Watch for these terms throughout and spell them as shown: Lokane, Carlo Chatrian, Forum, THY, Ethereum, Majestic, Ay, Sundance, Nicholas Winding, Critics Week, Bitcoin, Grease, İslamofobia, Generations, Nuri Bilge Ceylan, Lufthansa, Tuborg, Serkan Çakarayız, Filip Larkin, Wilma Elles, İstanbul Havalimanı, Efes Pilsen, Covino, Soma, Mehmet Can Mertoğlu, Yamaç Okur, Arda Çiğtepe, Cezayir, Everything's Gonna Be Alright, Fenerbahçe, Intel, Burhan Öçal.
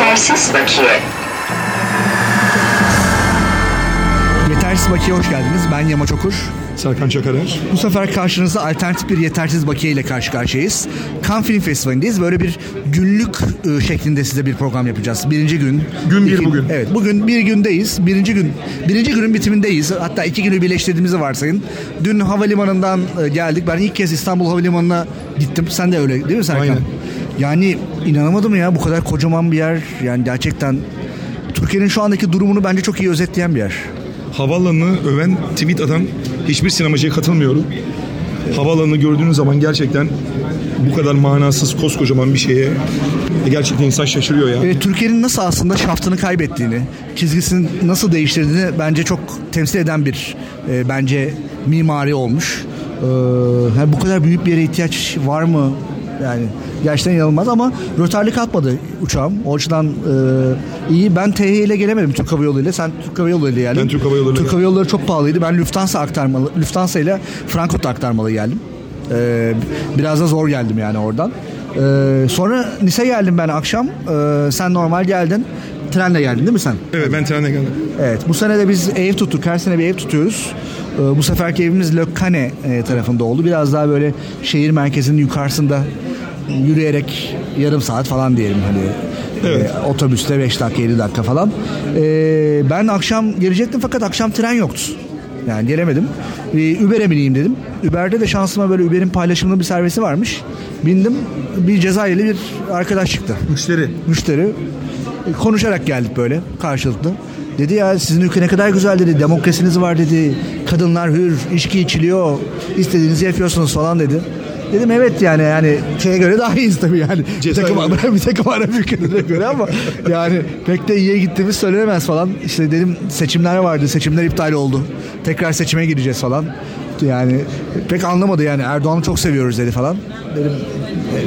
Yetersiz Bakiye. Yetersiz Bakiye hoş geldiniz. Ben Yamaç Okur. Serkan Çakarayız. Bu sefer karşınızda alternatif bir yetersiz bakiye ile karşı karşıyayız. Cannes Film Festivali'ndeyiz. Böyle bir günlük şeklinde size bir program yapacağız. Birinci gün. Bugün. Evet, bugün bir gündeyiz. Birinci günün bitimindeyiz. Hatta iki günü birleştirdiğimizi varsayın. Dün havalimanından geldik. Ben ilk kez İstanbul Havalimanı'na gittim. Sen de öyle değil mi Serkan? Aynen. Yani inanamadım ya, bu kadar kocaman bir yer. Yani gerçekten Türkiye'nin şu andaki durumunu bence çok iyi özetleyen bir yer. Havaalanını öven tweet atan hiçbir sinemacıya katılmıyorum. Havaalanını gördüğünüz zaman gerçekten bu kadar manasız koskocaman bir şeye gerçekten insan şaşırıyor ya. Türkiye'nin nasıl aslında şaftını kaybettiğini, çizgisini nasıl değiştirdiğini bence çok temsil eden bir bence mimari olmuş. Bu kadar büyük bir yere ihtiyaç var mı? Yani gerçekten inanılmaz ama rötarlık atmadı uçağım. O açıdan iyi. Ben THY ile gelemedim, Türk Hava Yolları ile. Sen Türk Hava Yolları ile geldin. Ben Türk Hava Yolları ile. Türk Hava Yolları çok pahalıydı. Ben Lufthansa ile Frankfurt'a aktarmalı geldim. Biraz da zor geldim yani oradan. Sonra Nise geldim ben akşam. Sen normal geldin. Trenle geldin değil mi sen? Evet, ben trenle geldim. Evet, bu sene de biz ev tuttuk. Her sene bir ev tutuyoruz. Bu seferki evimiz Lokane tarafında oldu. Biraz daha böyle şehir merkezinin yukarısında, yürüyerek yarım saat falan diyelim hani. Evet. Otobüste 5 dakika 7 dakika falan. Ben akşam gelecektim fakat akşam tren yoktu. Yani gelemedim. Uber'e bineyim dedim. Uber'de de şansıma böyle Uber'in paylaşımlı bir servisi varmış. Bindim. Bir Cezayirli bir arkadaş çıktı. Müşteri. Konuşarak geldik böyle karşılıklı. Dedi ya, sizin ülke ne kadar güzel dedi. Demokrasiniz var dedi. Kadınlar hür, içki içiliyor. İstediğinizi yapıyorsunuz falan dedi. Dedim evet, yani şeye göre daha iyiyiz tabii yani. Bir takım Arap ülkelerine göre ama yani pek de iyiye gittiğimiz söylenemez falan. İşte dedim seçimler vardı. Seçimler iptal oldu. Tekrar seçime gireceğiz falan. Yani pek anlamadı yani, Erdoğan'ı çok seviyoruz dedi falan. Dedim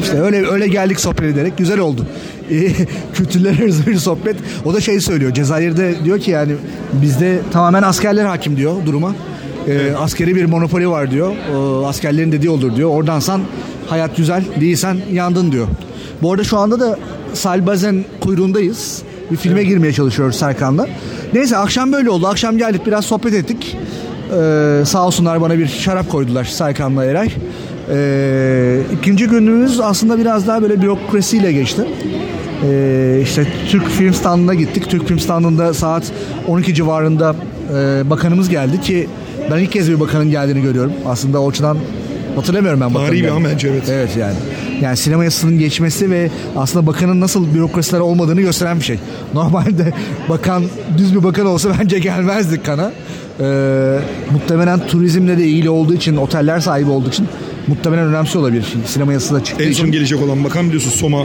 işte öyle geldik sohbet ederek, güzel oldu. Kültürler arası bir sohbet. O da şey söylüyor. Cezayir'de diyor ki yani bizde tamamen askerler hakim diyor duruma. Evet. Askeri bir monopoli var diyor. Askerlerin dediği olur diyor. Oradansan hayat güzel, değilsen yandın diyor. Bu arada şu anda da Salbazen kuyruğundayız. Bir filme girmeye çalışıyoruz Serkan'la. Neyse akşam böyle oldu. Akşam geldik, biraz sohbet ettik. Sağ olsunlar bana bir şarap koydular Serkan'la Eray. İkinci günümüz aslında biraz daha böyle bürokrasiyle geçti. İşte Türk Film Standı'na gittik. Türk Film Standı'nda saat 12 civarında bakanımız geldi ki ben ilk kez bir bakanın geldiğini görüyorum. Aslında o açıdan hatırlamıyorum ben bakanın. Tarihi bir an bence, evet. Evet yani. Yani sinema yasasının geçmesi ve aslında bakanın nasıl bürokrasiler olmadığını gösteren bir şey. Normalde bakan, düz bir bakan olsa bence gelmezdik Cannes'a. Muhtemelen turizmle de ilgili olduğu için, oteller sahibi olduğu için muhtemelen önemsiz olabilir. Sinema yasası da çıktığı için. En son gelecek olan bakan biliyorsunuz Soma...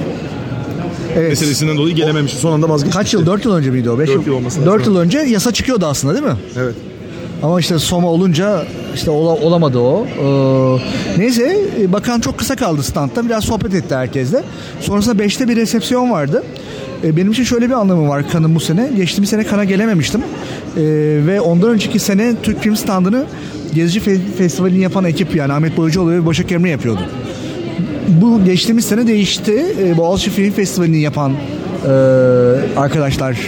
Evet. Meselesinden dolayı gelememiş. Son anda vazgeçti. Kaç yıl? 4 yıl önce miydi o? 4 yıl önce yasa çıkıyordu aslında değil mi? Evet. Ama işte Soma olunca işte olamadı o. Neyse bakan çok kısa kaldı standta. Biraz sohbet etti herkesle. Sonrasında 5'te bir resepsiyon vardı. Benim için şöyle bir anlamı var Cannes'ın bu sene. Geçtiğimiz sene Cannes'a gelememiştim. Ve ondan önceki sene Türk Film Standı'nı Gezici Festivali'ni yapan ekip, yani Ahmet Boyucu ve Boşak Emre yapıyordu. Bu geçtiğimiz sene değişti. Boğaziçi Film Festivali'ni yapan arkadaşlar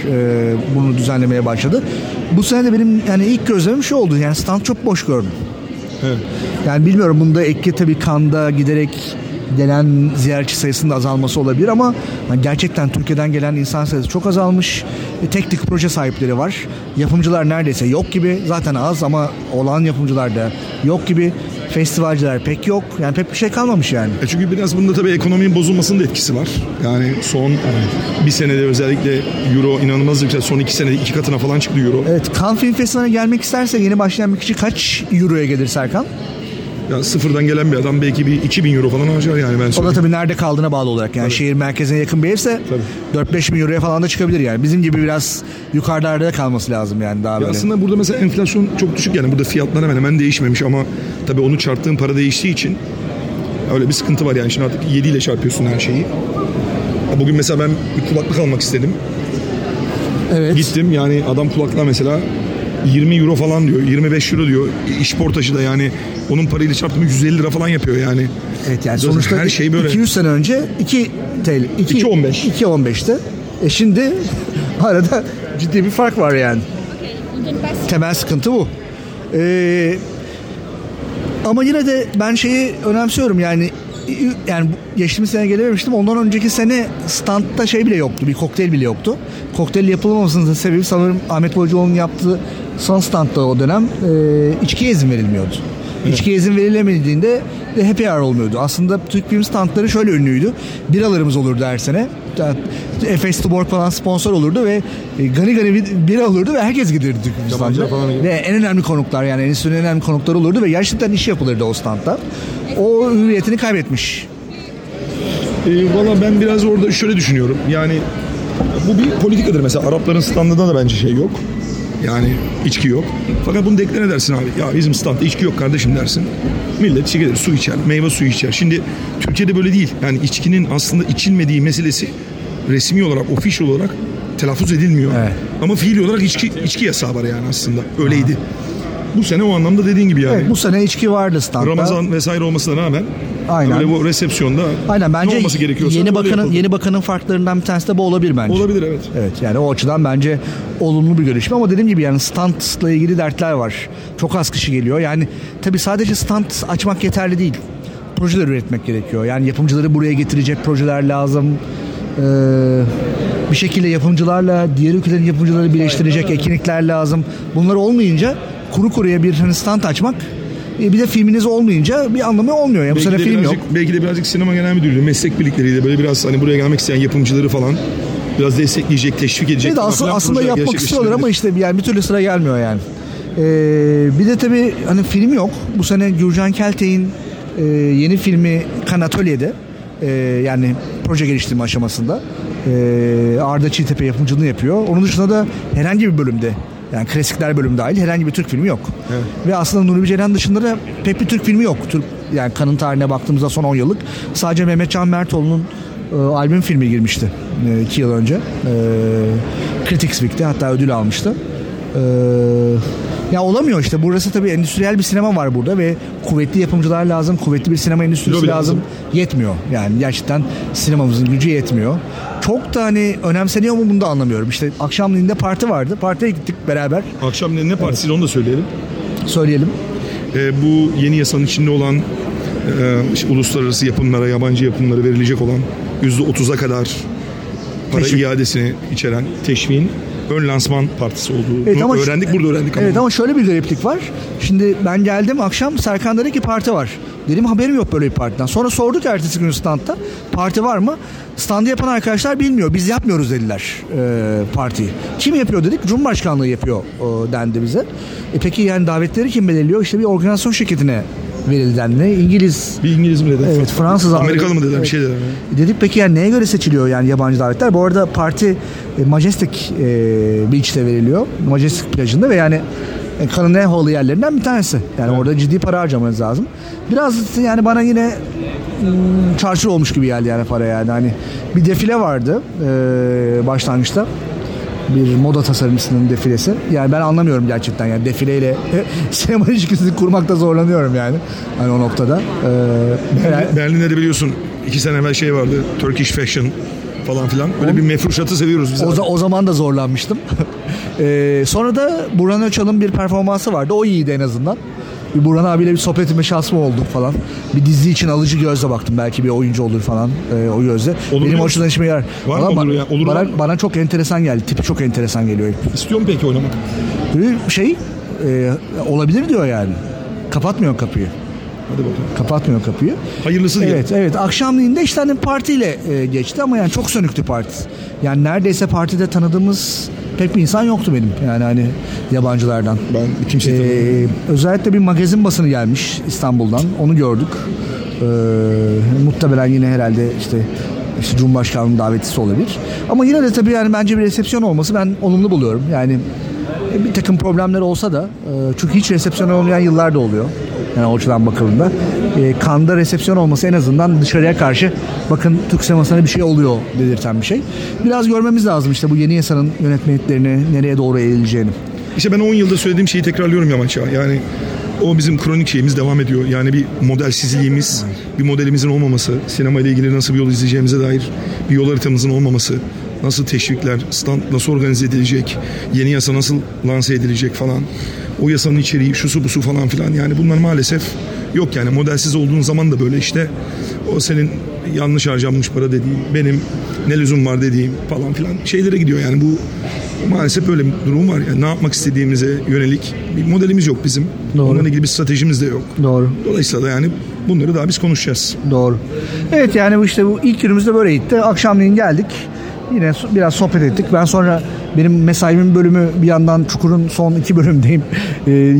bunu düzenlemeye başladı. Bu sene de benim yani ilk gözlemim şu oldu. Yani stand çok boş gördüm. Evet. Yani bilmiyorum, bunda etki tabii Cannes'da giderek gelen ziyaretçi sayısının azalması olabilir ama yani gerçekten Türkiye'den gelen insan sayısı çok azalmış. Tek tük proje sahipleri var. Yapımcılar neredeyse yok gibi. Zaten az ama olan yapımcılar da yok gibi. Festivalciler pek yok. Yani pek bir şey kalmamış yani. Çünkü biraz bunda tabii ekonominin bozulmasının da etkisi var. Yani son bir senede özellikle Euro inanılmaz yükseldi. Son 2 senede 2 katına falan çıktı Euro. Evet. Cannes Film Festivali'ne gelmek isterse yeni başlayan bir kişi kaç Euro'ya gelir Serkan? Ya sıfırdan gelen bir adam belki bir 2000 euro falan harcar yani, ben söyleyeyim. O da tabii nerede kaldığına bağlı olarak yani, tabii. Şehir merkezine yakın bir evse 4-5 bin euroya falan da çıkabilir yani. Bizim gibi biraz yukarılarda kalması lazım yani daha ya böyle. Aslında burada mesela enflasyon çok düşük yani, burada fiyatlar hemen hemen değişmemiş ama tabii onu çarptığın para değiştiği için öyle bir sıkıntı var yani, şimdi artık 7 ile çarpıyorsun her şeyi. Bugün mesela ben bir kulaklık almak istedim. Evet. Gittim yani adam kulaklığa mesela 20 euro falan diyor, 25 euro diyor. İşportajı da yani onun parayla çarptığımı 150 lira falan yapıyor yani. Evet yani sonuçta her şey böyle. 200 sene önce 2 TL, 2.15'ti. Şimdi arada ciddi bir fark var yani. Temel sıkıntı bu. Ama yine de ben şeyi önemsiyorum yani geçtiğimiz sene gelememiştim. Ondan önceki sene standta şey bile yoktu. Bir kokteyl bile yoktu. Kokteyl yapılmamasının sebebi sanırım Ahmet Boyucu'nun yaptığı son standta o dönem içkiye izin verilmiyordu. Evet. İçkiye izin verilemediğinde de happy hour olmuyordu. Aslında Türk Film Standları şöyle ünlüydü. Biralarımız olurdu her sene. Efes Tuborg falan sponsor olurdu ve gani gani bira olurdu ve herkes giderdi Türk Film Standları. Ve en önemli konuklar yani en önemli konuklar olurdu ve gerçekten iş yapılırdı o standta. O hürriyetini kaybetmiş. Valla ben biraz orada şöyle düşünüyorum. Yani bu bir politikadır mesela. Arapların standında da bence şey yok. Yani içki yok. Fakat bunu deklar edersin abi. Ya bizim standta içki yok kardeşim dersin. Millet içki gelir, su içer, meyve suyu içer. Şimdi Türkiye'de böyle değil. Yani içkinin aslında içilmediği meselesi resmi olarak, official olarak telaffuz edilmiyor. Evet. Ama fiili olarak içki yasağı var yani aslında. Öyleydi. Bu sene o anlamda dediğin gibi yani. Evet, bu sene içki vardı standta. Ramazan vesaire olmasına rağmen. Aynen. Böyle bu resepsiyonda aynen, bence ne olması gerekiyorsa yeni bakanın farklarından bir tanesi de bu olabilir bence. Olabilir evet. Evet yani o açıdan bence olumlu bir görüşme ama dediğim gibi yani standla ilgili dertler var. Çok az kişi geliyor yani tabii sadece stand açmak yeterli değil. Projeler üretmek gerekiyor. Yani yapımcıları buraya getirecek projeler lazım. Bir şekilde yapımcılarla diğer ülkelerin yapımcıları birleştirecek etkinlikler lazım. Bunlar olmayınca kuru kuruya bir stand açmak bir de filminiz olmayınca bir anlamı olmuyor. Ya bu sene film birazcık, yok. Belki de birazcık sinema genel müdürlüğü, meslek birlikleriyle böyle biraz hani buraya gelmek isteyen yapımcıları falan biraz destekleyecek, teşvik edecek. Evet, aslında yapmak istiyorlar ama işte yani bir türlü sıra gelmiyor yani. Bir de tabii hani film yok. Bu sene Gürcan Keltek'in yeni filmi Kanatölye'de yani proje geliştirme aşamasında Arda Çiğtepe yapımcılığını yapıyor. Onun dışında da herhangi bir bölümde yani klasikler bölüm dahil herhangi bir Türk filmi yok. Evet. Ve aslında Nuri Bilge Ceylan dışında da pek bir Türk filmi yok. Yani Cannes'ın tarihine baktığımızda son 10 yıllık sadece Mehmet Can Mertoğlu'nun albüm filmi girmişti 2 yıl önce. Critics Week'te hatta ödül almıştı. Ya olamıyor işte. Burası tabii endüstriyel bir sinema var burada ve kuvvetli yapımcılar lazım. Kuvvetli bir sinema endüstrisi lazım. Yetmiyor. Yani gerçekten sinemamızın gücü yetmiyor. Çok da hani önemseniyor mu bunu da anlamıyorum. İşte akşamleyin de parti vardı. Partiye gittik beraber. Akşamleyin ne partisi evet. Onu da söyleyelim. Söyleyelim. Bu yeni yasanın içinde olan işte uluslararası yapımlara, yabancı yapımlara verilecek olan %30'a kadar para iadesini içeren teşviğin ön lansman partisi olduğunu evet, öğrendik burada öğrendik. Ama. Evet ama şöyle bir gariplik var. Şimdi ben geldim akşam Serkan dedi ki parti var. Dedim haberim yok böyle bir partiden. Sonra sorduk ertesi gün standta parti var mı? Standı yapan arkadaşlar bilmiyor. Biz yapmıyoruz dediler partiyi. Kim yapıyor dedik. Cumhurbaşkanlığı yapıyor dendi bize. Peki yani davetleri kim belirliyor? İşte bir organizasyon şirketine verildi dendi. İngiliz mi dedi? Evet, Fransız. Amerikalı mı dediler evet. Bir şey dediler. Dedik peki yani neye göre seçiliyor yani yabancı davetler? Bu arada parti Majestic Beach'te veriliyor. Majestic plajında ve yani Cannes'ın en havalı yerlerinden bir tanesi. Yani evet. Orada ciddi para harcamanız lazım. Biraz yani bana yine çarçur olmuş gibi geldi yani para yani. Hani bir defile vardı başlangıçta. Bir moda tasarımcısının defilesi. Yani ben anlamıyorum gerçekten. Yani defileyle sinema ilişkisini kurmakta zorlanıyorum yani. Hani o noktada. Berlin'de de biliyorsun 2 sene evvel şey vardı. Turkish Fashion falan filan. Böyle bir mefruşatı seviyoruz biz. O zaman da zorlanmıştım. Sonra da Burhan Öçal'ın bir performansı vardı. O iyiydi en azından. Bir Burhan abiyle bir sohbet etme şansım oldu falan. Bir dizi için alıcı gözle baktım. Belki bir oyuncu olur falan o gözle. Olur benim hoşuma işime yarar. Var mı olur ya? Olur bana çok enteresan geldi. Tipi çok enteresan geliyor. İstiyor mu peki oynamak? Olabilir diyor yani. Kapatmıyor kapıyı. Hadi bakalım. Kapatmıyor kapıyı. Hayırlısı diye. Evet. Akşamleyin de işte partiyle geçti ama yani çok sönüktü parti. Yani neredeyse partide tanıdığımız pek bir insan yoktu benim. Yani hani yabancılardan. Ben kimseyi tanımıyorum. Özellikle bir magazin basını gelmiş İstanbul'dan. Onu gördük. Muhtemelen yine herhalde işte Cumhurbaşkanlığı davetlisi olabilir. Ama yine de tabii yani bence bir resepsiyon olması ben olumlu buluyorum. Yani bir takım problemler olsa da çünkü hiç resepsiyon olmayan yıllar da oluyor. Yani o açıdan bakıldığında. Cannes'da resepsiyon olması en azından dışarıya karşı bakın Türk sinemasına bir şey oluyor dedirten bir şey. Biraz görmemiz lazım işte bu yeni yasanın yönetmeliklerini nereye doğru eğileceğini. İşte ben 10 yılda söylediğim şeyi tekrarlıyorum Yamaç'a. Yani o bizim kronik şeyimiz devam ediyor. Yani bir modelsizliğimiz, bir modelimizin olmaması, sinemayla ilgili nasıl bir yol izleyeceğimize dair bir yol haritamızın olmaması, nasıl teşvikler, stand nasıl organize edilecek, yeni yasa nasıl lanse edilecek falan, o yasanın içeriği, şusu busu falan filan, yani bunlar maalesef yok yani. Modelsiz olduğun zaman da böyle işte o senin yanlış harcanmış para dediğim, benim ne lüzum var dediğim falan filan şeylere gidiyor yani. Bu maalesef böyle bir durum var yani. Ne yapmak istediğimize yönelik bir modelimiz yok bizim. Doğru. Onunla ilgili bir stratejimiz de yok. Doğru. Dolayısıyla da yani bunları daha biz konuşacağız. Doğru. Evet yani bu işte bu ilk günümüzde böyle gitti. Akşamleyin geldik. Yine biraz sohbet ettik. Ben sonra benim mesaimin bölümü bir yandan Çukur'un son 2 bölümdeyim.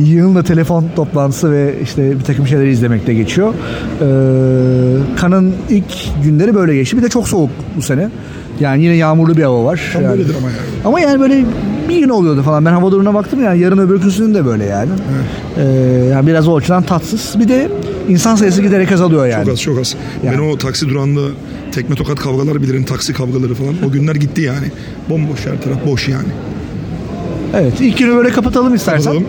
Yığınla telefon toplantısı ve işte bir takım şeyleri izlemekte geçiyor. Cannes'ın ilk günleri böyle geçti. Bir de çok soğuk bu sene. Yani yine yağmurlu bir hava var. Tam yani. Böyledir ama yani. Ama yani böyle bir gün oluyordu falan. Ben hava durumuna baktım yani, yarın öbür günün de böyle yani. Evet. Yani biraz o açıdan tatsız. Bir de insan sayısı giderek azalıyor yani. Çok az, çok az. Yani. Ben o taksi durağında tekme tokat kavgaları bilirim, taksi kavgaları falan. O günler gitti yani. Bomboş, her taraf boş yani. Evet, ilk günü böyle kapatalım istersen. Kapatalım.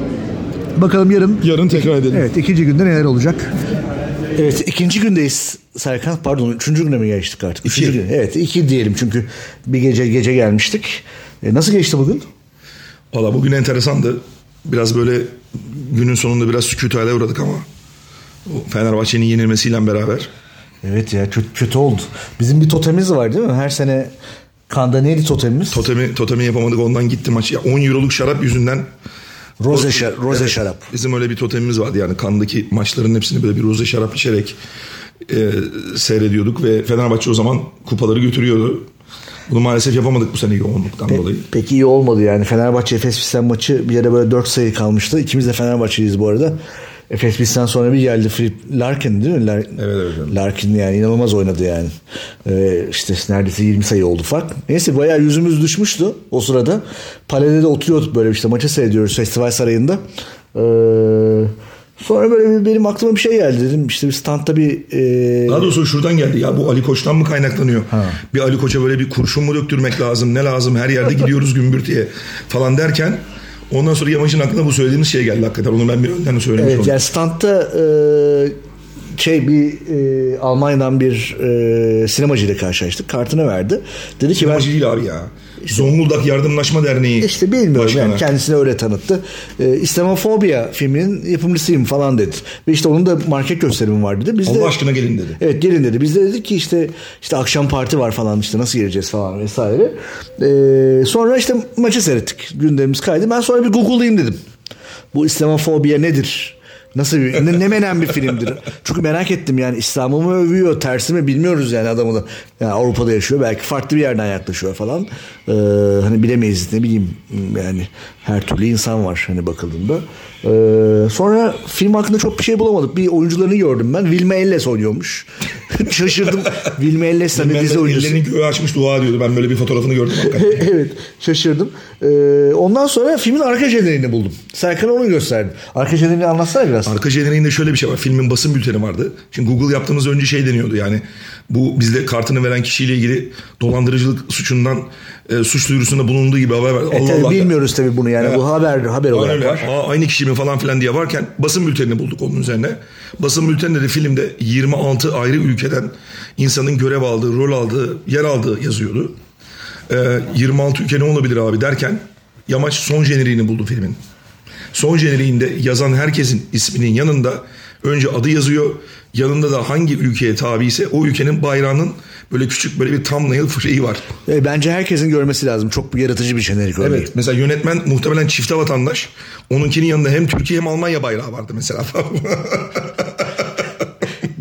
Bakalım yarın. Yarın tekrar edelim. Evet, ikinci günde neler olacak? Evet, ikinci gündeyiz Serkan. Pardon, üçüncü güne mi geçtik artık? Üçüncü gün. Evet, iki diyelim çünkü bir gece gelmiştik. Nasıl geçti bugün? Valla bugün enteresandı. Biraz böyle günün sonunda biraz sükûta uğradık ama Fenerbahçe'nin yenilmesiyle beraber. Evet ya, kötü oldu. Bizim bir totemimiz var değil mi? Her sene Cannes'da neydi totemimiz? Totemi yapamadık, ondan gitti maç. Ya 10 euroluk şarap yüzünden. Roze şarap. Bizim öyle bir totemimiz vardı yani. Cannes'daki maçların hepsini böyle bir roze şarap içerek seyrediyorduk ve Fenerbahçe o zaman kupaları götürüyordu. Bunu maalesef yapamadık bu sene yoğunluktan dolayı. Peki iyi olmadı yani. Fenerbahçe Efes Pilsen maçı bir yere böyle 4 sayı kalmıştı. İkimiz de Fenerbahçeliyiz bu arada. Efes Pilsen sonra bir geldi Filip Larkin değil mi? Evet. Larkin yani inanılmaz oynadı yani. İşte neredeyse 20 sayı oldu fark. Neyse bayağı yüzümüz düşmüştü o sırada. Palede de oturuyorduk böyle işte, maçı seyrediyoruz festival sarayında. Sonra böyle benim aklıma bir şey geldi, dedim işte bir standta bir... Daha doğrusu şuradan geldi ya, bu Ali Koç'tan mı kaynaklanıyor? Ha. Bir Ali Koç'a böyle bir kurşun mu döktürmek lazım, ne lazım, her yerde gidiyoruz gümbürtüye falan derken... Ondan sonra Yamaç'ın aklına bu söylediğimiz şey geldi hakikaten, onu ben bir önden söylemiş oldum. Evet yani standta Almanya'dan bir sinemacıyla karşılaştık, kartını verdi. Dedi ki sinemacı değil abi ya. Zonguldak Yardımlaşma Derneği. İşte bilmiyorum yani, kendisini öyle tanıttı. İslamofobia filminin yapımcısıyım falan dedi. Ve işte onun da market gösterimi var dedi. Biz Allah de, aşkına gelin dedi. Evet gelin dedi. Biz de dedik ki işte akşam parti var falan, işte nasıl geleceğiz falan vesaire. Sonra işte maçı seyrettik. Gündemimiz kaydı. Ben sonra bir Google'layayım dedim. Bu İslamofobia nedir? Nasıl ne menen bir filmdir? Çünkü merak ettim yani, İslam'ı mı övüyor, tersi mi bilmiyoruz yani adamı da. Yani Avrupa'da yaşıyor, belki farklı bir yerden yaklaşıyor falan. Hani bilemeyiz, ne bileyim yani, her türlü insan var hani bakıldığında. Sonra film hakkında çok bir şey bulamadık. Bir oyuncularını gördüm ben. Wilma Elles oynuyormuş. Şaşırdım. Wilma Elles hani dizi oyuncusu. Ellerini göğe açmış dua ediyordu. Ben böyle bir fotoğrafını gördüm hakikaten. Evet. Şaşırdım. Ondan sonra filmin arka jeneriğini buldum. Serkan onu gösterdi. Arka jeneriğini anlatsana biraz. Arka jeneriğinde şöyle bir şey var. Filmin basın bülteni vardı. Şimdi Google yaptığımız önce şey deniyordu yani. Bu bizde kartını veren kişiyle ilgili dolandırıcılık suçundan suç duyurusunda bulunduğu gibi haber verdi. Allah. Bilmiyoruz tabii bunu yani. Bu haber olarak var. Aynı kişi mi falan filan diye varken basın bültenini bulduk onun üzerine. Basın bülteninde de filmde 26 ayrı ülkeden insanın görev aldığı, rol aldığı, yer aldığı yazıyordu. 26 ülke ne olabilir abi derken Yamaç son jeneriğini buldu filmin. Son jeneriğinde yazan herkesin isminin yanında önce adı yazıyor. Yanında da hangi ülkeye tabi ise o ülkenin bayrağının böyle küçük böyle bir thumbnail şeyi var. Bence herkesin görmesi lazım. Çok yaratıcı bir jenerik örneği. Evet. Mesela yönetmen muhtemelen çifte vatandaş. Onunkinin yanında hem Türkiye hem Almanya bayrağı vardı mesela.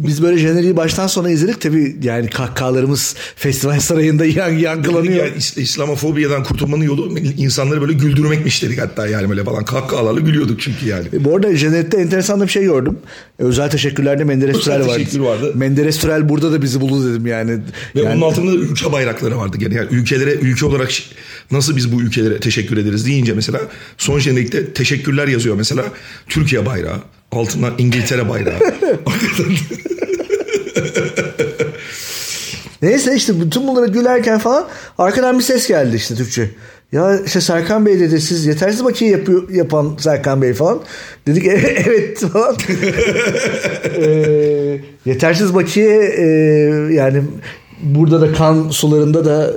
Biz böyle jeneriği baştan sona izledik. Tabii yani kahkahalarımız festival sarayında yankılanıyor. Yani İslamofobiyadan kurtulmanın yolu insanları böyle güldürmekmiş dedik hatta yani, böyle falan kahkahalarla gülüyorduk çünkü yani. Bu arada jenerikte enteresan da bir şey gördüm. Özel teşekkürlerde Menderes Türel vardı. Menderes Türel burada da bizi buldu dedim yani. Ve yani... onun altında da ülke bayrakları vardı. Yani ülkelere ülke olarak nasıl biz bu ülkelere teşekkür ederiz deyince mesela son jenerikte teşekkürler yazıyor mesela Türkiye bayrağı. Altından İngiltere bayrağı. Neyse işte bütün bunlara gülerken falan arkadan bir ses geldi işte Türkçe. Ya işte Serkan Bey dedi, siz yetersiz bakiye yapan Serkan Bey falan. Dedik evet falan. Yetersiz bakiye yani... burada da Cannes sularında da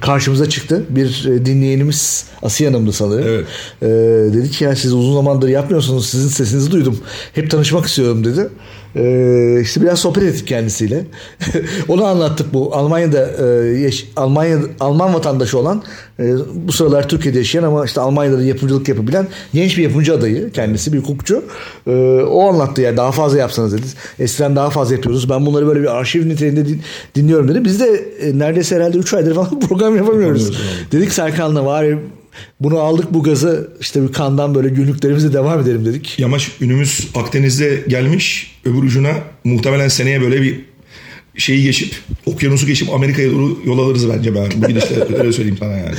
karşımıza çıktı. Bir dinleyenimiz Asiye Hanım'dı sanırım. Evet. Dedi ki ya siz uzun zamandır yapmıyorsunuz, sizin sesinizi duydum, hep tanışmak istiyorum dedi. İşte biraz sohbet ettik kendisiyle. Onu anlattık bu. Almanya'da Alman vatandaşı olan bu sıralar Türkiye'de yaşayan ama işte Almanya'da yapımcılık yapabilen genç bir yapımcı adayı. Kendisi bir hukukçu. O anlattı yani daha fazla yapsanız dedi. Eskiden daha fazla yapıyoruz. Ben bunları böyle bir arşiv niteliğinde dinliyorum dedi. Biz de neredeyse herhalde 3 aydır falan program yapamıyoruz. Dedik Serkan'la var ya bunu aldık bu gazı işte bir Cannes'dan böyle günlüklerimize devam edelim dedik. Yamaç ünümüz Akdeniz'de gelmiş, öbür ucuna muhtemelen seneye böyle bir şeyi geçip okyanusu geçip Amerika'ya doğru yol alırız bence ben. Bugün işte öyle söyleyeyim sana yani.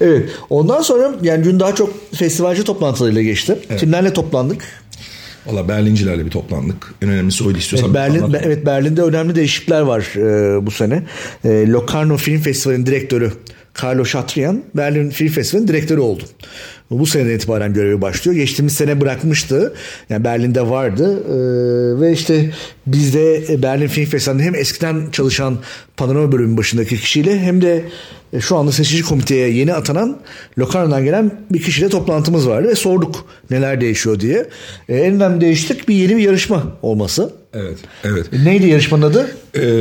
Evet. Ondan sonra yani gün daha çok festivalci toplantılarıyla geçti. Evet. Kimlerle toplandık? Valla Berlincilerle bir toplandık. En önemlisi oydu istiyorsan. Evet, Berlin'de önemli değişiklikler var bu sene. Lokane Film Festivali'nin direktörü Carlo Chatrian Berlin Film Festivali'nin direktörü oldu. Bu seneden itibaren görevi başlıyor. Geçtiğimiz sene bırakmıştı. Yani Berlin'de vardı. Ve işte bizde Berlin Film Festivali'nde hem eskiden çalışan Panorama bölümünün başındaki kişiyle hem de şu anda seçici komiteye yeni atanan Lokane'den gelen bir kişiyle toplantımız vardı ve sorduk neler değişiyor diye. En önemli değişiklik bir yeni bir yarışma olması. Evet, evet. Neydi yarışmanın adı?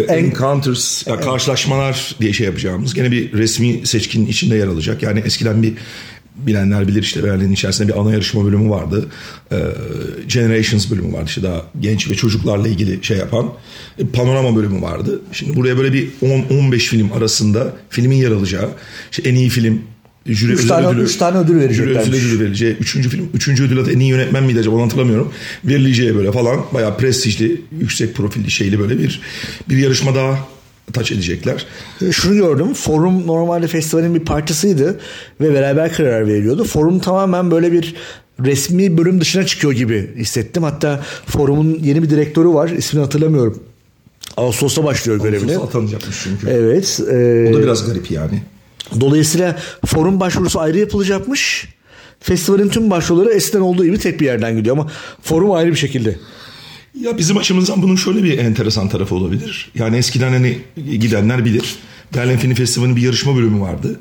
Encounters, yani karşılaşmalar diye şey yapacağımız. Gene bir resmi seçkinin içinde yer alacak. Yani eskiden bir bilenler bilir işte Berlin'in içerisinde bir ana yarışma bölümü vardı. Generations bölümü vardı. İşte daha genç ve çocuklarla ilgili şey yapan Panorama bölümü vardı. Şimdi buraya böyle bir 10-15 film arasında filmin yer alacağı işte en iyi film jüri ödülü verecekler. Jüri ödülü verileceği. Üçüncü ödül adı en iyi yönetmen miydi acaba onu hatırlamıyorum. Verileceği böyle falan bayağı prestijli, yüksek profilli şeyli böyle bir yarışma daha taç edecekler. Şunu gördüm. Forum normalde festivalin bir parçasıydı ve beraber karar veriliyordu. Forum tamamen böyle bir resmi bölüm dışına çıkıyor gibi hissettim. Hatta Forum'un yeni bir direktörü var. İsmini hatırlamıyorum. Ağustos'ta başlıyor görevine. Ağustos'ta atanacakmış çünkü. Evet. O da biraz garip yani. Dolayısıyla Forum başvurusu ayrı yapılacakmış. Festivalin tüm başvuruları eskiden olduğu gibi tek bir yerden gidiyor ama Forum ayrı bir şekilde. Ya bizim açımızdan bunun şöyle bir enteresan tarafı olabilir. Yani eskiden hani gidenler bilir. Berlin Film Festivali'nin bir yarışma bölümü vardı.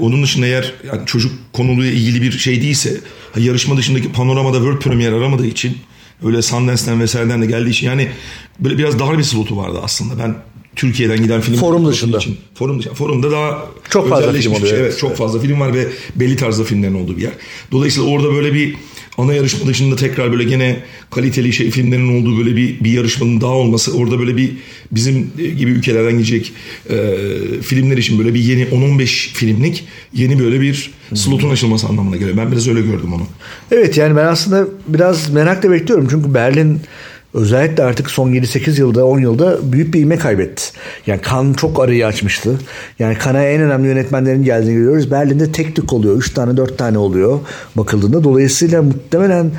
Onun dışında eğer yani çocuk konuyla ilgili bir şey değilse yarışma dışındaki Panorama'da world premier aramadığı için öyle Sundance'den vesaireden de geldiği için yani böyle biraz dar bir slotu vardı aslında. Ben Türkiye'den giden film Forum dışında. Forumda daha çok fazla film oluyor. Evet, çok fazla film var ve belli tarzda filmlerin olduğu bir yer. Dolayısıyla orada böyle bir ana yarışma dışında tekrar böyle gene kaliteli filmlerin olduğu böyle bir yarışmanın daha olması orada böyle bir bizim gibi ülkelerden gelecek filmler için böyle bir yeni 10-15 filmlik yeni böyle bir slotun açılması anlamına geliyor. Ben biraz öyle gördüm onu. Evet yani ben aslında biraz merakla bekliyorum çünkü Berlin özellikle artık son 7-8 yılda 10 yılda büyük bir ivme kaybetti. Yani Cannes çok arayı açmıştı. Yani Cannes'a en önemli yönetmenlerin geldiğini görüyoruz. Berlin'de tek tük oluyor. 3 tane 4 tane oluyor bakıldığında. Dolayısıyla muhtemelen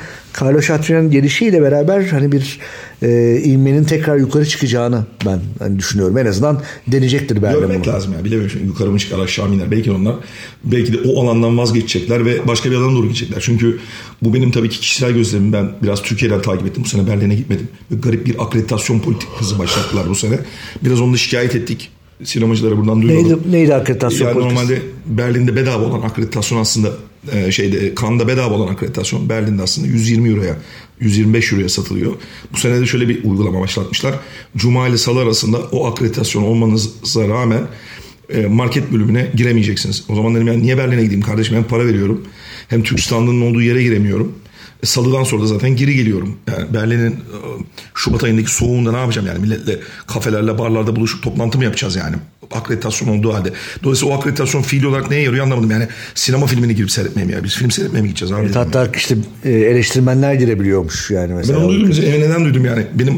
Carlo Chatrian'ın gelişiyle beraber hani bir ivmenin tekrar yukarı çıkacağını ben hani düşünüyorum. En azından deneyecektir Berlin. Görmek lazım ya. Bilemiyorum. Yukarı mı çıkar aşağı mı iner. Belki onlar belki de o alandan vazgeçecekler ve başka bir alana doğru gidecekler. Çünkü bu benim tabii ki kişisel gözlemim. Ben biraz Türkiye'den takip ettim. Bu sene Berlin'e gitmedim. Böyle garip bir akreditasyon politikası başlattılar bu sene. Biraz onunla şikayet ettik. Sinemacılara buradan duyuralım. Neydi akreditasyon yani politikası? Normalde Berlin'de bedava olan akreditasyon aslında Cannes'da bedava olan akreditasyon Berlin'de aslında 120 euroya 125 euroya satılıyor. Bu sene de şöyle bir uygulama başlatmışlar. Cuma ile salı arasında o akreditasyon olmanıza rağmen market bölümüne giremeyeceksiniz. O zaman dedim yani niye Berlin'e gideyim kardeşim? Hem para veriyorum hem Türk standının olduğu yere giremiyorum. Salıdan sonra da zaten geri geliyorum. Yani Berlin'in Şubat ayındaki soğuğunda ne yapacağım yani milletle kafelerle barlarda buluşup toplantı mı yapacağız yani akreditasyon olduğu halde. Dolayısıyla o akreditasyon fiili olarak neye yarıyor anlamadım yani sinema filmini girip seyretmeye mi ya biz film seyretmeye mi gideceğiz? Evet, hatta yani işte eleştirmenler girebiliyormuş yani mesela. Ben onu duydum neden duydum yani benim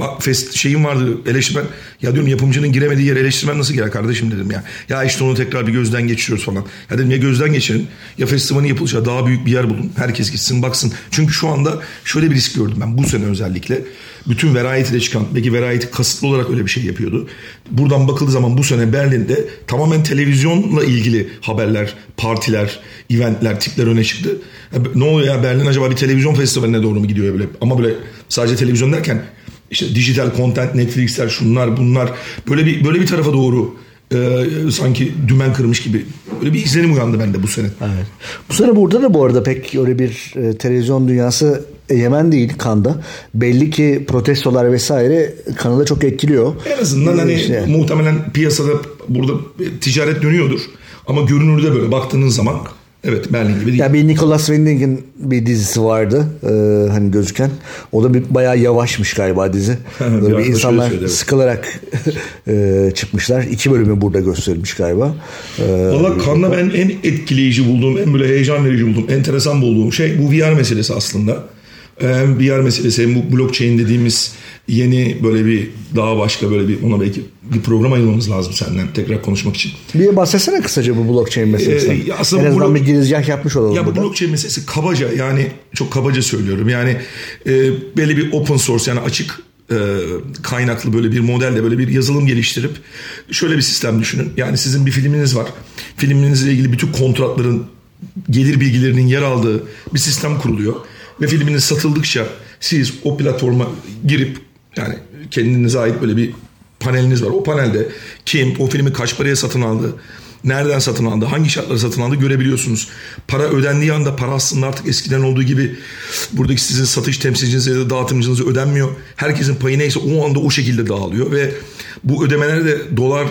şeyim vardı eleştirmen ya diyorum yapımcının giremediği yere eleştirmen nasıl girer kardeşim dedim ya. Ya işte onu tekrar bir gözden geçiriyoruz falan. Ya dedim ya gözden geçirin ya festivalin yapılacağı daha büyük bir yer bulun herkes gitsin baksın çünkü şu anda şöyle bir risk gördüm ben bu sene özellikle. Bütün verayetiyle çıkan, belki verayeti kasıtlı olarak öyle bir şey yapıyordu. Buradan bakıldığı zaman bu sene Berlin'de tamamen televizyonla ilgili haberler, partiler, eventler, tipler öne çıktı. Ne oluyor ya Berlin acaba bir televizyon festivaline doğru mu gidiyor böyle? Ama böyle sadece televizyon derken İşte dijital content, Netflix'ler, şunlar bunlar, böyle bir tarafa doğru sanki dümen kırmış gibi. Böyle bir izlenim uyandı bende bu sene. Evet. Bu sene burada da bu arada pek öyle bir televizyon dünyası egemen değil Cannes'da. Belli ki protestolar vesaire Cannes'da çok etkiliyor. En azından hani işte, muhtemelen piyasada burada ticaret dönüyordur. Ama görünürde böyle baktığınız zaman evet, Berlin gibi değil. Ya bir Nicholas Winding'in bir dizisi vardı hani gözüken. O da bir bayağı yavaşmış galiba dizi. Böyle bir insanlar söyledi, evet, sıkılarak çıkmışlar. 2 bölümü burada gösterilmiş galiba. Valla Cannes'da ben en etkileyici bulduğum, en böyle heyecan verici bulduğum, enteresan bulduğum şey bu VR meselesi aslında. VR meselesi, bu blockchain dediğimiz yeni böyle bir daha başka böyle bir, ona belki bir program ayırmamız lazım senden tekrar konuşmak için. Bir bahsetsene kısaca bu blockchain meselesinden. En azından bir girizgah yapmış olalım. Ya bu blockchain meselesi kabaca, yani çok kabaca söylüyorum. Yani böyle bir open source, yani açık kaynaklı böyle bir modelle böyle bir yazılım geliştirip şöyle bir sistem düşünün. Yani sizin bir filminiz var. Filminizle ilgili bütün kontratların, gelir bilgilerinin yer aldığı bir sistem kuruluyor. Ve filminiz satıldıkça siz o platforma girip, yani kendinize ait böyle bir paneliniz var. O panelde kim, o filmi kaç paraya satın aldı, nereden satın aldı, hangi şartlara satın aldı görebiliyorsunuz. Para ödendiği anda para aslında artık eskiden olduğu gibi buradaki sizin satış temsilcinize ya da dağıtımcınıza ödenmiyor. Herkesin payı neyse o anda o şekilde dağılıyor ve bu ödemeler de dolar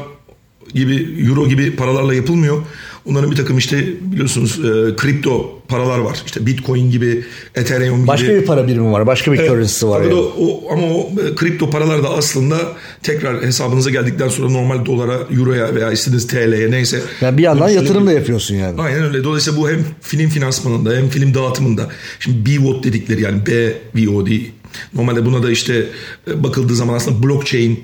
gibi, euro gibi paralarla yapılmıyor. Onların bir takım işte biliyorsunuz kripto paralar var. İşte Bitcoin gibi, Ethereum gibi. Başka bir para birimi var. Başka bir currency var. Yani. Ama o kripto paralar da aslında tekrar hesabınıza geldikten sonra normal dolara, euroya veya istediğiniz TL'ye neyse. Yani bir yandan yatırım da yapıyorsun yani. Aynen öyle. Dolayısıyla bu hem film finansmanında hem film dağıtımında. Şimdi BVOD dedikleri, yani BVOD. Normalde buna da işte bakıldığı zaman aslında blockchain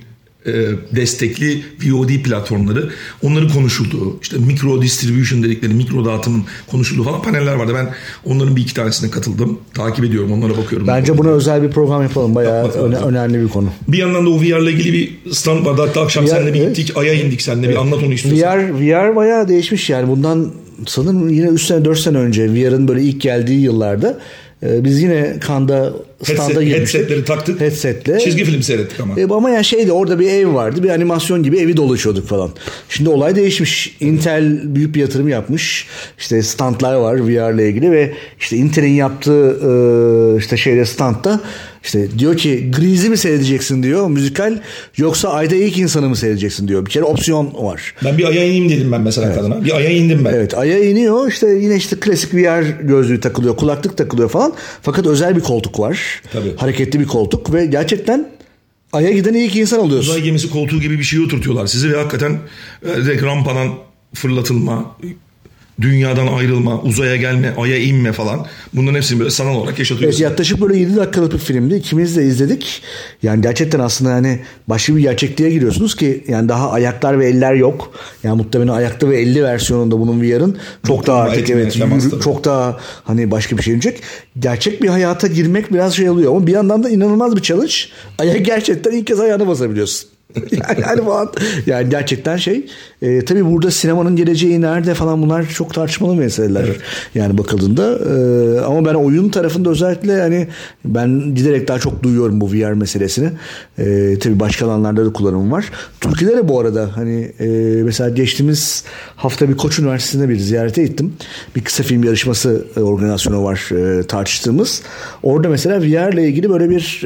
destekli VOD platformları, onların konuşulduğu, işte mikro distribution dedikleri, mikro dağıtımın konuşulduğu falan paneller vardı. Ben onların 1-2 tanesine katıldım. Takip ediyorum, onlara bakıyorum. Bence buna özel bir program yapalım. Bayağı önemli bir konu. Bir yandan da o VR'la ilgili bir stand vardı. Hatta akşam VR, seninle bir gittik. Ay'a indik seninle. Evet. Bir anlat onu istiyorsan. VR bayağı değişmiş yani. Bundan sanırım yine 3 sene 4 sene önce VR'ın böyle ilk geldiği yıllarda biz yine Cannes'da standa girmiştik. Headsetleri taktık. Headsetle. Çizgi film seyrettik ama. Ama yani orada bir ev vardı. Bir animasyon gibi evi dolaşıyorduk falan. Şimdi olay değişmiş. Intel büyük bir yatırım yapmış. İşte standlar var VR'la ilgili ve işte Intel'in yaptığı işte standta işte diyor ki Grease'i mi seyredeceksin diyor müzikal, yoksa Ay'da ilk insanı mı seyredeceksin diyor. Bir kere opsiyon var. Ben bir Ay'a ineyim dedim ben mesela, evet, kadına. Bir Ay'a indim ben. Evet, Ay'a iniyor. İşte yine işte klasik VR gözlüğü takılıyor. Kulaklık takılıyor falan. Fakat özel bir koltuk var. Tabii. Hareketli bir koltuk ve gerçekten Ay'a giden ilk insan oluyorsun. Uzay gemisi koltuğu gibi bir şeye oturtuyorlar sizi ve hakikaten direkt rampadan fırlatılma, dünyadan ayrılma, uzaya gelme, Ay'a inme falan. Bunların hepsini böyle sanal olarak yaşatıyoruz. Evet, yaklaşık böyle 7 dakikalık bir filmdi. İkimiz de izledik. Yani gerçekten aslında hani başka bir gerçekliğe giriyorsunuz ki yani daha ayaklar ve eller yok. Yani muhtemelen ayaklı ve elli versiyonunda bunun VR'ın çok daha artık çok daha hani başka bir şey olacak. Gerçek bir hayata girmek biraz oluyor ama bir yandan da inanılmaz bir challenge. Ay'a gerçekten ilk kez ayağını basabiliyorsun. yani gerçekten tabii burada sinemanın geleceği nerede falan, bunlar çok tartışmalı meseleler, evet, yani bakıldığında ama ben oyun tarafında özellikle yani ben giderek daha çok duyuyorum bu VR meselesini. Tabii başka alanlarda da kullanımı var. Türkiye'de de bu arada hani mesela geçtiğimiz hafta bir Koç Üniversitesi'ne bir ziyarete gittim. Bir kısa film yarışması organizasyonu var tartıştığımız. Orada mesela VR ile ilgili böyle bir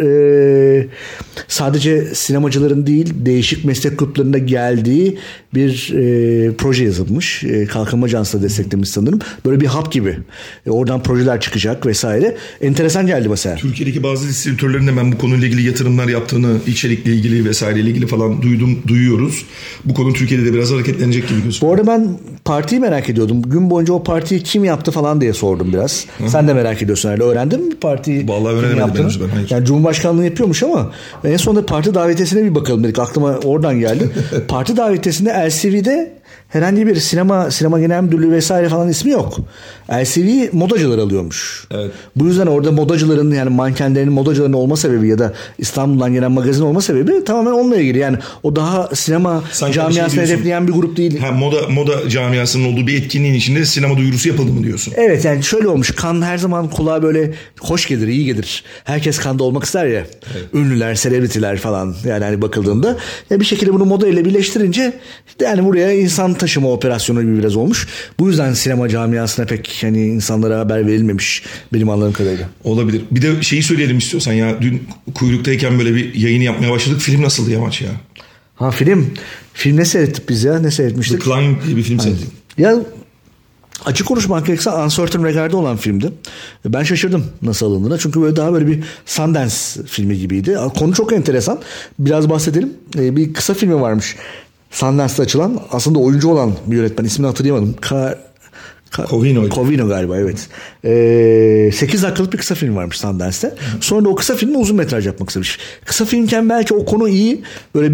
sadece sinemacıların değil değişik meslek gruplarında geldiği bir proje yazılmış. Kalkınma Ajansı'na desteklemiş sanırım. Böyle bir hub gibi. Oradan projeler çıkacak vesaire. Enteresan geldi mesela. Türkiye'deki bazı distribütörlerin de ben bu konuyla ilgili yatırımlar yaptığını, içerikle ilgili vesaireyle ilgili falan duyuyoruz. Bu konu Türkiye'de de biraz hareketlenecek gibi gözüküyor. Bu arada ben partiyi merak ediyordum. Gün boyunca o partiyi kim yaptı falan diye sordum biraz. Hı-hı. Sen de merak ediyorsun herhalde. Öğrendin mi partiyi? Vallahi öğrenemedim henüz ben. Hayır. Yani Cumhurbaşkanlığı yapıyormuş ama en sonunda parti davetiyesine bir bakalım dedik. Aklıma oradan geldi. Parti davetiyesinde LCV'de herhangi bir sinema genel müdürlüğü vesaire falan ismi yok. LCV'yi modacılar alıyormuş. Evet. Bu yüzden orada modacıların, yani mankenlerin modacıların olma sebebi ya da İstanbul'dan gelen magazin olma sebebi tamamen onunla ilgili. Yani o daha sinema sanki camiasını hedefleyen bir grup değil. Ha, moda camiasının olduğu bir etkinliğin içinde sinema duyurusu yapıldı mı diyorsun? Evet, yani şöyle olmuş. Cannes her zaman kulağa böyle hoş gelir, iyi gelir. Herkes Cannes'da olmak ister ya. Evet. Ünlüler, selebritiler falan, yani hani bakıldığında. Ya bir şekilde bunu moda ile birleştirince yani buraya insan taşıma operasyonu gibi biraz olmuş. Bu yüzden sinema camiasına pek hani insanlara haber verilmemiş benim anladığım kadarıyla. Olabilir. Bir de şeyi söyleyelim istiyorsan ya, dün kuyruktayken böyle bir yayını yapmaya başladık. Film nasıldı Yamaç ya? Ha, film. Film ne seyrettik biz ya? Ne seyretmiştik? The Climb diye bir film seyrettik. Ya açık konuşmak gerekirse Uncertain Regard'da olan filmdi. Ben şaşırdım nasıl alındığına. Çünkü böyle daha böyle bir Sundance filmi gibiydi. Konu çok enteresan. Biraz bahsedelim. Bir kısa filmi varmış. Sundance'da açılan, aslında oyuncu olan bir yönetmen, ismini hatırlayamadım. Covino galiba, evet. 8 dakikalık bir kısa film varmış Sundance'da. Sonra da o kısa filmi uzun metraj yapmak istemiş. Kısa filmken belki o konu iyi. Böyle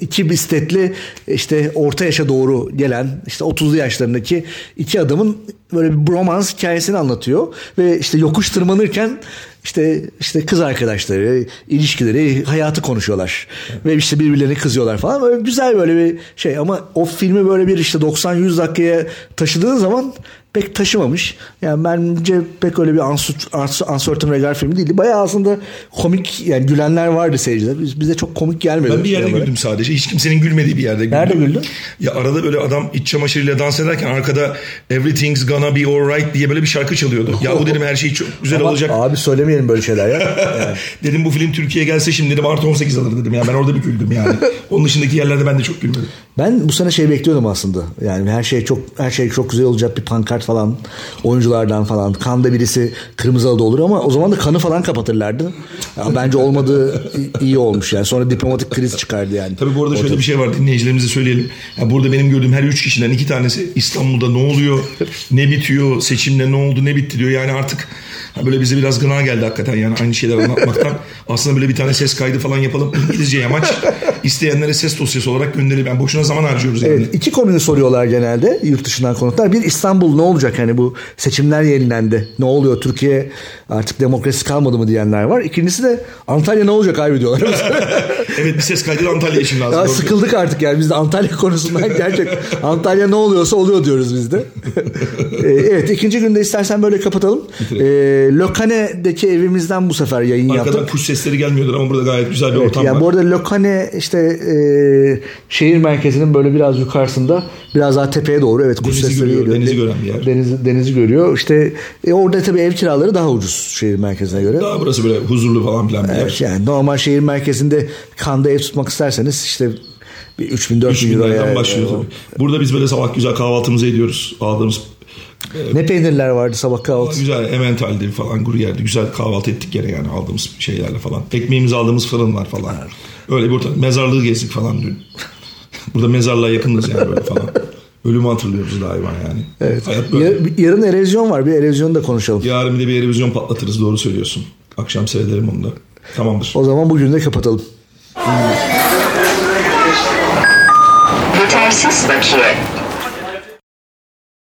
iki bisikletli işte orta yaşa doğru gelen işte 30'lu yaşlarındaki iki adamın böyle bir bromans hikayesini anlatıyor. Ve işte yokuş tırmanırken İşte kız arkadaşları, ilişkileri, hayatı konuşuyorlar. Evet. Ve işte birbirlerine kızıyorlar falan. Böyle güzel böyle bir şey, ama o filmi böyle bir işte 90-100 dakikaya taşıdığın zaman pek taşımamış. Yani bence pek öyle bir Uncertain Regard filmi değildi. Bayağı aslında komik, yani gülenler vardı seyirciler. Bize çok komik gelmedi. Ben bir yerde güldüm sadece. Hiç kimsenin gülmediği bir yerde güldüm. Nerede güldün? Ya arada böyle adam iç çamaşırıyla dans ederken arkada Everything's Gonna Be Alright diye böyle bir şarkı çalıyordu. Ya bu dedim, her şey çok güzel ama olacak. Abi söylemeyelim böyle şeyler ya. Yani. Dedim bu film Türkiye'ye gelse şimdi dedim artı 18 alır dedim. Yani ben orada bir güldüm yani. Onun dışındaki yerlerde ben de çok gülmedim. Ben bu sene şey bekliyordum aslında. Yani her şey çok güzel olacak bir pankart falan, oyunculardan falan. Cannes'da birisi kırmızı halıda olur ama o zaman da Cannes'ı falan kapatırlardı. Yani bence olmadığı iyi olmuş yani. Sonra diplomatik kriz çıkardı yani. Tabii bu arada şöyle bir şey var, dinleyicilerimize söyleyelim. Yani burada benim gördüğüm her 3 kişiden 2 tanesi İstanbul'da ne oluyor, ne bitiyor, seçimle ne oldu, ne bitti diyor. Yani artık böyle bize biraz gına geldi hakikaten yani aynı şeyler anlatmaktan. Aslında böyle bir tane ses kaydı falan yapalım. İngilizce Yamaç isteyenlere ses dosyası olarak gönderelim. Yani boşuna zaman harcıyoruz yani. Evet, 2 konuyu soruyorlar genelde yurt dışından konuklar. Bir, İstanbul ne olacak, hani bu seçimler yenilendi, ne oluyor, Türkiye artık demokrasi kalmadı mı diyenler var. İkincisi de Antalya ne olacak abi diyorlar. Evet, bir ses kaydı Antalya için lazım. Ya sıkıldık artık yani biz de Antalya konusundan, gerçek Antalya ne oluyorsa oluyor diyoruz biz de. Evet, ikinci günde istersen böyle kapatalım. Lokane'deki evimizden bu sefer yayın arkadan yaptık. Arkadan kuş sesleri gelmiyordur ama burada gayet güzel bir evet, ortam yani var. Bu arada Lokane işte şehir merkezinin böyle biraz yukarısında, biraz daha tepeye doğru, evet, kuş sesleri görüyor, geliyor. Denizi gören bir yer. Denizi görüyor. İşte orada tabii ev kiraları daha ucuz şehir merkezine göre. Daha burası böyle huzurlu falan filan bir yer. Evet, yani normal şehir merkezinde Cannes'da ev tutmak isterseniz işte 3.000-4.000 liradan başlıyor tabii. Burada biz böyle sabah güzel kahvaltımızı ediyoruz. Aldığımız ne peynirler vardı sabah kahvaltı? Güzel ementaldi falan, gruyerdi. Güzel kahvaltı ettik gene yani aldığımız şeylerle falan. Ekmeğimizi aldığımız fırınlar falan. Öyle bir ortam. Mezarlığı gezdik falan dün. Burada mezarlığa yakınız yani böyle falan. Ölümü hatırlıyoruz daima yani. Evet. Hayat böyle. Yarın erozyon var. Bir erozyonu da konuşalım. Yarın bir de bir erozyon patlatırız. Doğru söylüyorsun. Akşam seyrederim onu da. Tamamdır. O zaman bugün de kapatalım. Yetersiz bakiye.